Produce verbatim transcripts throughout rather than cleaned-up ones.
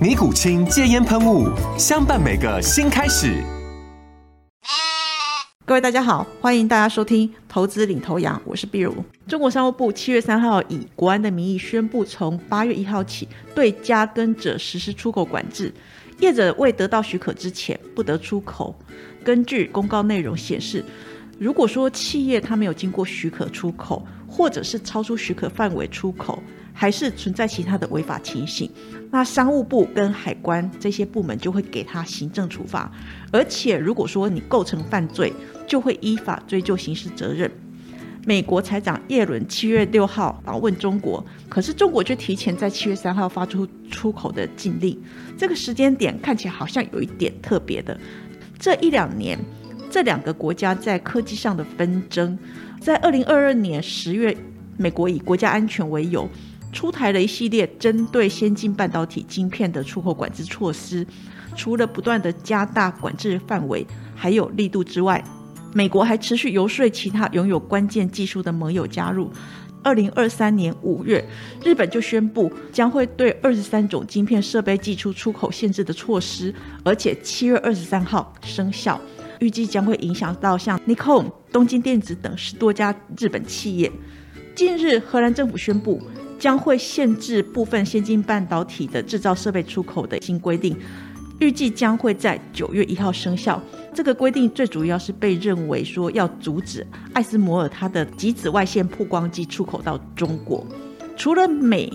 尼古清戒烟喷雾，相伴每个新开始。各位大家好，欢迎大家收听投资领头羊，我是碧如。中国商务部七月三号以国安的名义宣布，从八月一号起对加庚者实施出口管制，业者未得到许可之前不得出口。根据公告内容显示，如果说企业它没有经过许可出口，或者是超出许可范围出口，还是存在其他的违法情形，那商务部跟海关这些部门就会给他行政处罚，而且如果说你构成犯罪，就会依法追究刑事责任。美国财长耶伦七月六号访问中国，可是中国却提前在七月三号发出出口的禁令，这个时间点看起来好像有一点特别的。这一两年，这两个国家在科技上的纷争，在二零二二年十月，美国以国家安全为由，出台了一系列针对先进半导体晶片的出口管制措施，除了不断的加大管制范围还有力度之外，美国还持续游说其他拥有关键技术的盟友加入。二零二三年五月，日本就宣布将会对二十三种晶片设备祭出出口限制的措施，而且七月二十三号生效，预计将会影响到像 Nikon、东京电子等十多家日本企业。近日，荷兰政府宣布将会限制部分先进半导体的制造设备出口的新规定，预计将会在九月一号生效。这个规定最主要是被认为说要阻止艾斯摩尔它的极紫外线曝光机出口到中国。除了美、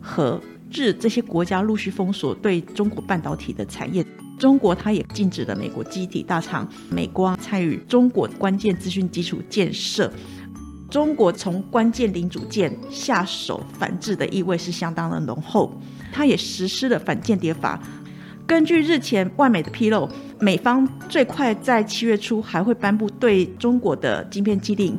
和、日这些国家陆续封锁对中国半导体的产业，中国它也禁止了美国基底大厂美光参与中国关键资讯基础建设。中国从关键零组件下手反制的意味是相当的浓厚，它也实施了反间谍法。根据日前外媒的披露，美方最快在七月初还会颁布对中国的晶片禁令，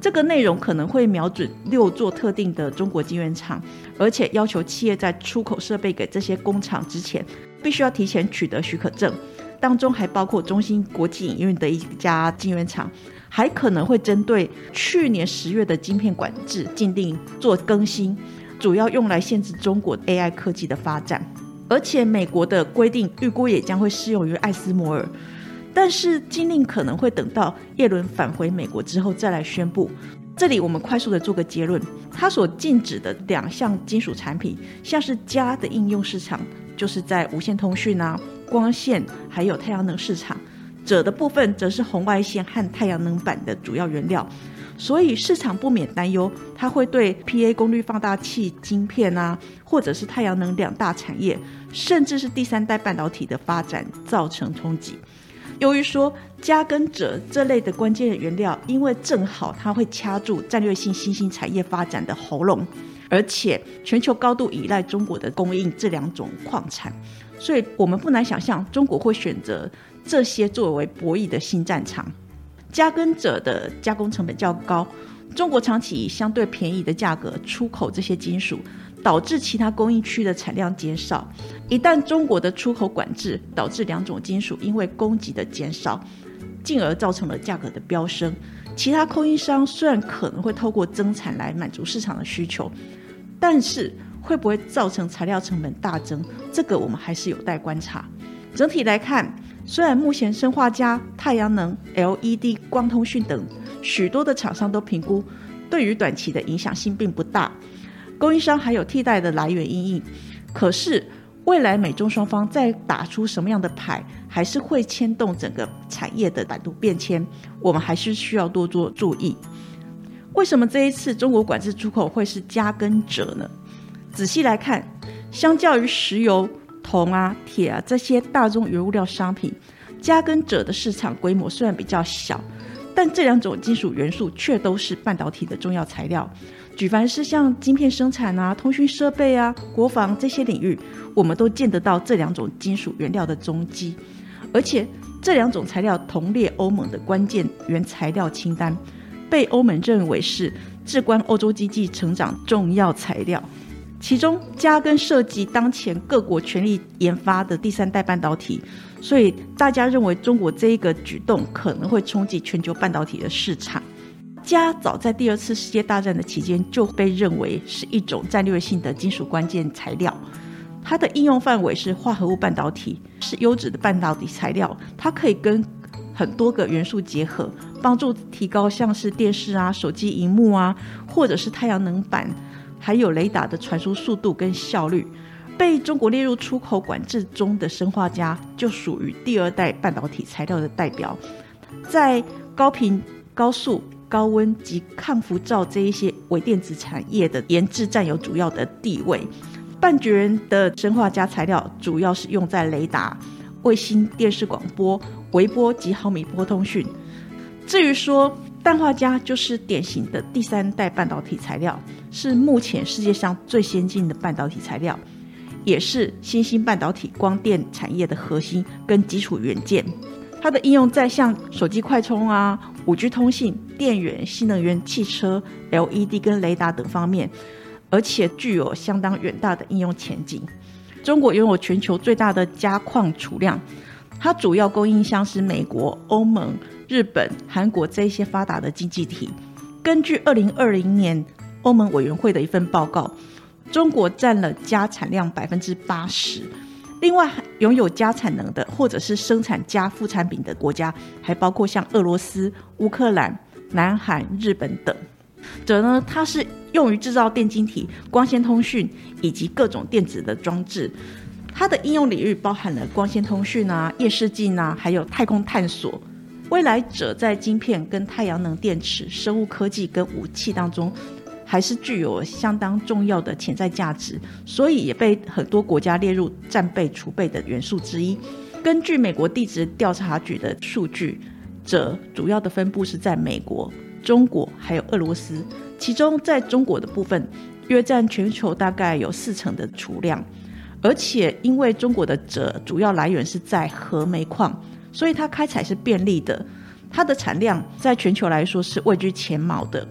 这个内容可能会瞄准六座特定的中国晶圆厂，而且要求企业在出口设备给这些工厂之前，必须要提前取得许可证，当中还包括中芯国际营运的一家晶圆厂。还可能会针对去年十月的晶片管制禁令做更新，主要用来限制中国 A I 科技的发展。而且美国的规定预估也将会适用于艾斯摩尔，但是禁令可能会等到耶伦返回美国之后再来宣布。这里我们快速的做个结论，它所禁止的两项金属产品，像是镓的应用市场，就是在无线通讯啊、光线还有太阳能市场，锗的部分则是红外线和太阳能板的主要原料，所以市场不免担忧它会对 P A 功率放大器晶片啊，或者是太阳能两大产业，甚至是第三代半导体的发展造成冲击。由于说镓跟锗这类的关键原料，因为正好它会掐住战略性新兴产业发展的喉咙，而且全球高度依赖中国的供应这两种矿产，所以我们不难想象中国会选择这些作为博弈的新战场。加工者的加工成本较高，中国长期以相对便宜的价格出口这些金属，导致其他供应区的产量减少。一旦中国的出口管制导致两种金属因为供给的减少，进而造成了价格的飙升，其他供应商虽然可能会透过增产来满足市场的需求，但是会不会造成材料成本大增，这个我们还是有待观察。整体来看，虽然目前砷化镓、太阳能、L E D 光通讯等许多的厂商都评估对于短期的影响性并不大，供应商还有替代的来源因应，可是未来美中双方再打出什么样的牌，还是会牵动整个产业的版图变迁，我们还是需要多多注意。为什么这一次中国管制出口会是加跟折呢？仔细来看，相较于石油、铜啊、铁啊这些大宗原物料商品，加跟折的市场规模虽然比较小，但这两种金属元素却都是半导体的重要材料。举凡是像晶片生产啊、通讯设备啊、国防这些领域，我们都见得到这两种金属原料的踪迹。而且这两种材料同列欧盟的关键原材料清单，被欧盟认为是至关欧洲经济成长重要材料。其中加跟涉及当前各国全力研发的第三代半导体，所以大家认为中国这一个举动可能会冲击全球半导体的市场。加早在第二次世界大战的期间就被认为是一种战略性的金属关键材料，它的应用范围是化合物半导体，是优质的半导体材料，它可以跟很多个元素结合，帮助提高像是电视啊、手机荧幕啊，或者是太阳能板，还有雷达的传输速度跟效率。被中国列入出口管制中的砷化镓就属于第二代半导体材料的代表，在高频、高速、高温及抗辐照这一些微电子产业的研制占有主要的地位。半绝缘的砷化镓材料主要是用在雷达、卫星电视广播、微波及毫米波通讯。至于说氮化镓，就是典型的第三代半导体材料，是目前世界上最先进的半导体材料，也是新兴半导体光电产业的核心跟基础元件。它的应用在像手机快充啊、五 G 通信、电源、新能源汽车、L E D 跟雷达等方面，而且具有相当远大的应用前景。中国拥有全球最大的镓矿储量，它主要供应像是美国、欧盟、日本、韩国这些发达的经济体。根据二零二零年欧盟委员会的一份报告，中国占了镓产量 百分之八十， 另外拥有镓产能的或者是生产镓副产品的国家还包括像俄罗斯、乌克兰、南韩、日本等。锗呢，它是用于制造电晶体、光纤通讯以及各种电子的装置，它的应用领域包含了光纤通讯啊、夜视镜啊，还有太空探索。未来锗在晶片跟太阳能电池、生物科技跟武器当中还是具有相当重要的潜在价值，所以也被很多国家列入战备储备的元素之一。根据美国地质调查局的数据，锗主要的分布是在美国、中国还有俄罗斯，其中在中国的部分约占全球大概有四成的储量。而且因为中国的锗主要来源是在核煤矿，所以它开采是便利的，它的产量在全球来说是位居前茅的。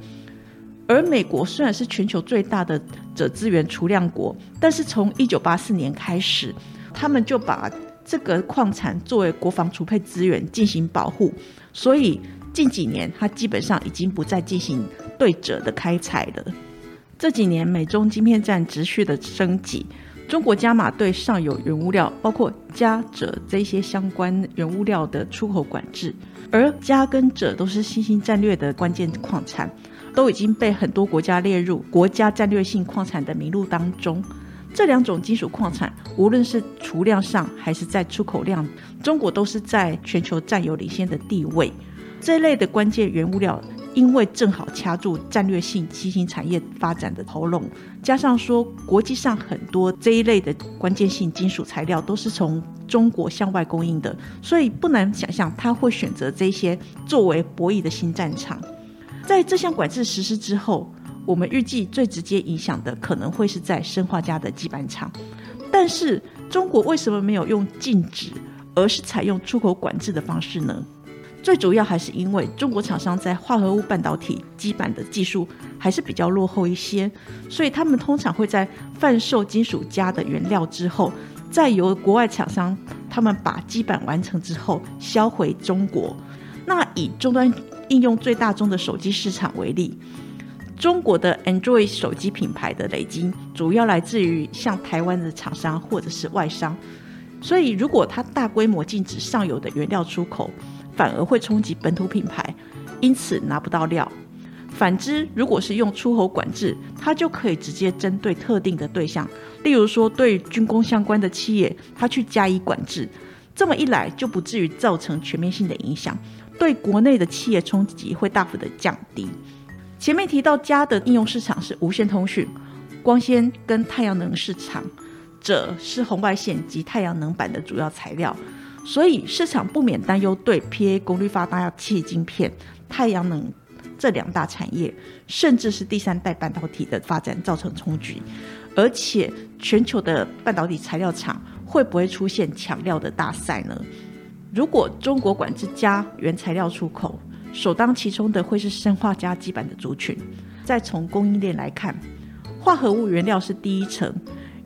而美国虽然是全球最大的锗资源储量国，但是从一九八四年开始，他们就把这个矿产作为国防储备资源进行保护，所以近几年它基本上已经不再进行对锗的开采了。这几年美中晶片战持续的升级，中国加码对上游原物料包括镓、锗这些相关原物料的出口管制，而镓跟锗都是新兴战略的关键矿产，都已经被很多国家列入国家战略性矿产的名录当中。这两种金属矿产无论是储量上还是在出口量，中国都是在全球占有领先的地位。这类的关键原物料因为正好掐住战略性新兴产业发展的喉咙，加上说国际上很多这一类的关键性金属材料都是从中国向外供应的，所以不难想象他会选择这些作为博弈的新战场。在这项管制实施之后，我们预计最直接影响的可能会是在砷化镓的基板厂。但是中国为什么没有用禁止，而是采用出口管制的方式呢？最主要还是因为中国厂商在化合物半导体基板的技术还是比较落后一些，所以他们通常会在贩售金属镓的原料之后，再由国外厂商他们把基板完成之后销回中国。那以终端应用最大宗的手机市场为例，中国的 Android 手机品牌的累积主要来自于像台湾的厂商或者是外商，所以如果它大规模禁止上游的原料出口，反而会冲击本土品牌，因此拿不到料。反之，如果是用出口管制，它就可以直接针对特定的对象，例如说对军工相关的企业它去加以管制，这么一来就不至于造成全面性的影响，对国内的企业冲击会大幅的降低。前面提到家的应用市场是无线通讯、光纤跟太阳能市场，这是红外线及太阳能板的主要材料，所以市场不免担忧对 P A 功率发大器晶片、太阳能这两大产业，甚至是第三代半导体的发展造成冲击。而且全球的半导体材料厂会不会出现抢料的大赛呢？如果中国管制加原材料出口，首当其冲的会是生化加基板的族群。再从供应链来看，化合物原料是第一层，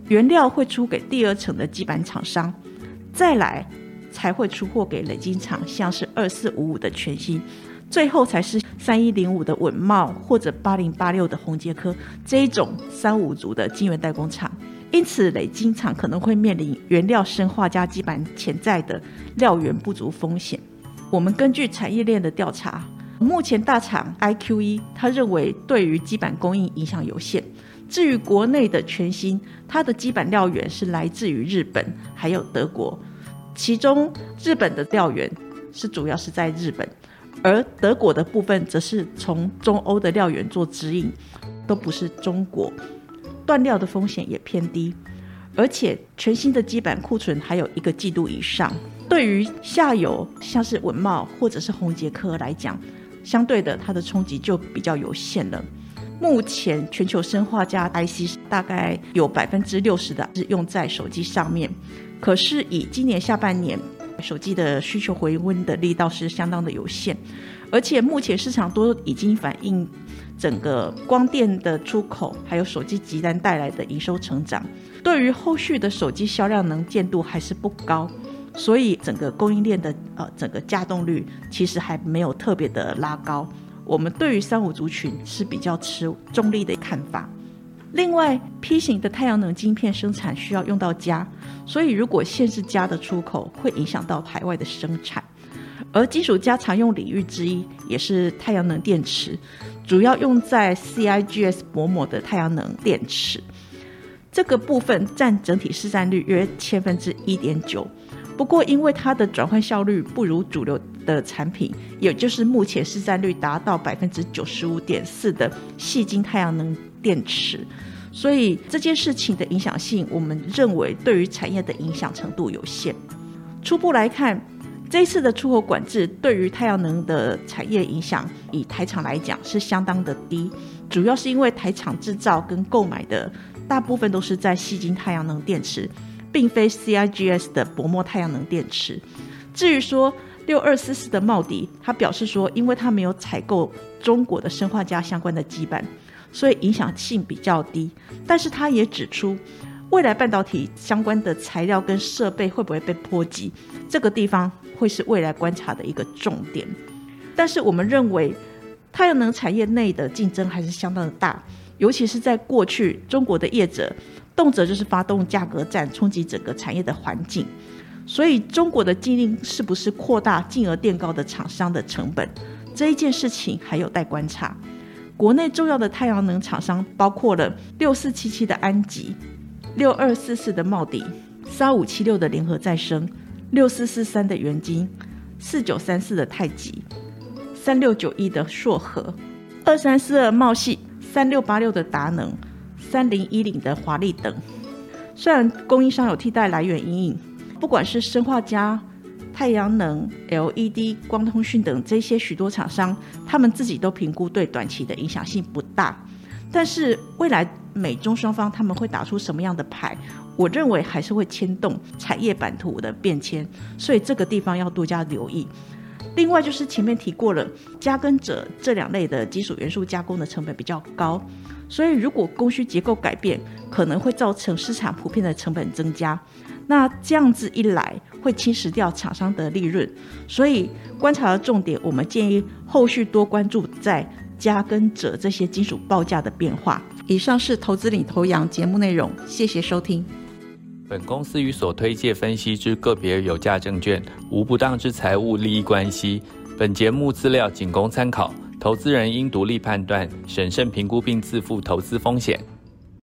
原料会出给第二层的基板厂商，再来才会出货给累晶厂，像是二四五五的全新，最后才是三一零五的稳懋或者八零八六的宏捷科这一种三五族的晶圆代工厂。因此累晶厂可能会面临原料生化加基板潜在的料源不足风险。我们根据产业链的调查，目前大厂 I Q E 他认为对于基板供应影响有限，至于国内的全新，它的基板料源是来自于日本还有德国，其中日本的料源是主要是在日本，而德国的部分则是从中欧的料源做指引，都不是中国，断料的风险也偏低。而且全新的基板库存还有一个季度以上，对于下游像是稳懋或者是宏捷科来讲，相对的它的冲击就比较有限了。目前全球生化加 I C 大概有 百分之六十 的是用在手机上面，可是以今年下半年手机的需求回温的力道是相当的有限，而且目前市场都已经反映整个光电的出口还有手机集单带来的营收成长，对于后续的手机销量能见度还是不高，所以整个供应链的、呃、整个稼动率其实还没有特别的拉高。我们对于三五族群是比较持中立的看法。另外 P 型的太阳能晶片生产需要用到镓，所以如果限制镓的出口会影响到海外的生产。而金属镓常用领域之一也是太阳能电池，主要用在 C I G S 薄膜的太阳能电池，这个部分占整体市占率约 百分之一点九， 不过因为它的转换效率不如主流的产品，也就是目前市占率达到 百分之九十五点四 的矽晶太阳能电池，所以这件事情的影响性我们认为对于产业的影响程度有限。初步来看，这一次的出口管制对于太阳能的产业影响，以台厂来讲是相当的低，主要是因为台厂制造跟购买的大部分都是在矽晶太阳能电池，并非 C I G S 的薄膜太阳能电池。至于说六二四四的茂迪，他表示说因为他没有采购中国的生化加相关的基板，所以影响性比较低，但是他也指出未来半导体相关的材料跟设备会不会被波及，这个地方会是未来观察的一个重点。但是我们认为太阳能产业内的竞争还是相当的大，尤其是在过去中国的业者动辄就是发动价格战冲击整个产业的环境，所以中国的禁令是不是扩大进而垫高的厂商的成本，这一件事情还有待观察。国内重要的太阳能厂商包括了六四七七的安吉、六二四四的茂迪、三五七六的联合再生、六四四三的元晶、四九三四的太极、三六九一的硕和、二三四二茂系、三六八六的达能、三零一零的华丽等。虽然供应商有替代来源因应，不管是生化加、太阳能、L E D、光通讯等这些许多厂商，他们自己都评估对短期的影响性不大，但是未来美中双方他们会打出什么样的牌，我认为还是会牵动产业版图的变迁，所以这个地方要多加留意。另外就是前面提过了，加跟锗这两类的基础元素加工的成本比较高，所以如果供需结构改变，可能会造成市场普遍的成本增加，那这样子一来会侵蚀掉厂商的利润，所以观察的重点我们建议后续多关注在镓跟锗这些金属报价的变化。以上是投资领头羊节目内容，谢谢收听。本公司与所推介分析之个别有价证券无不当之财务利益关系，本节目资料仅供参考，投资人应独立判断、审慎评估并自负投资风险。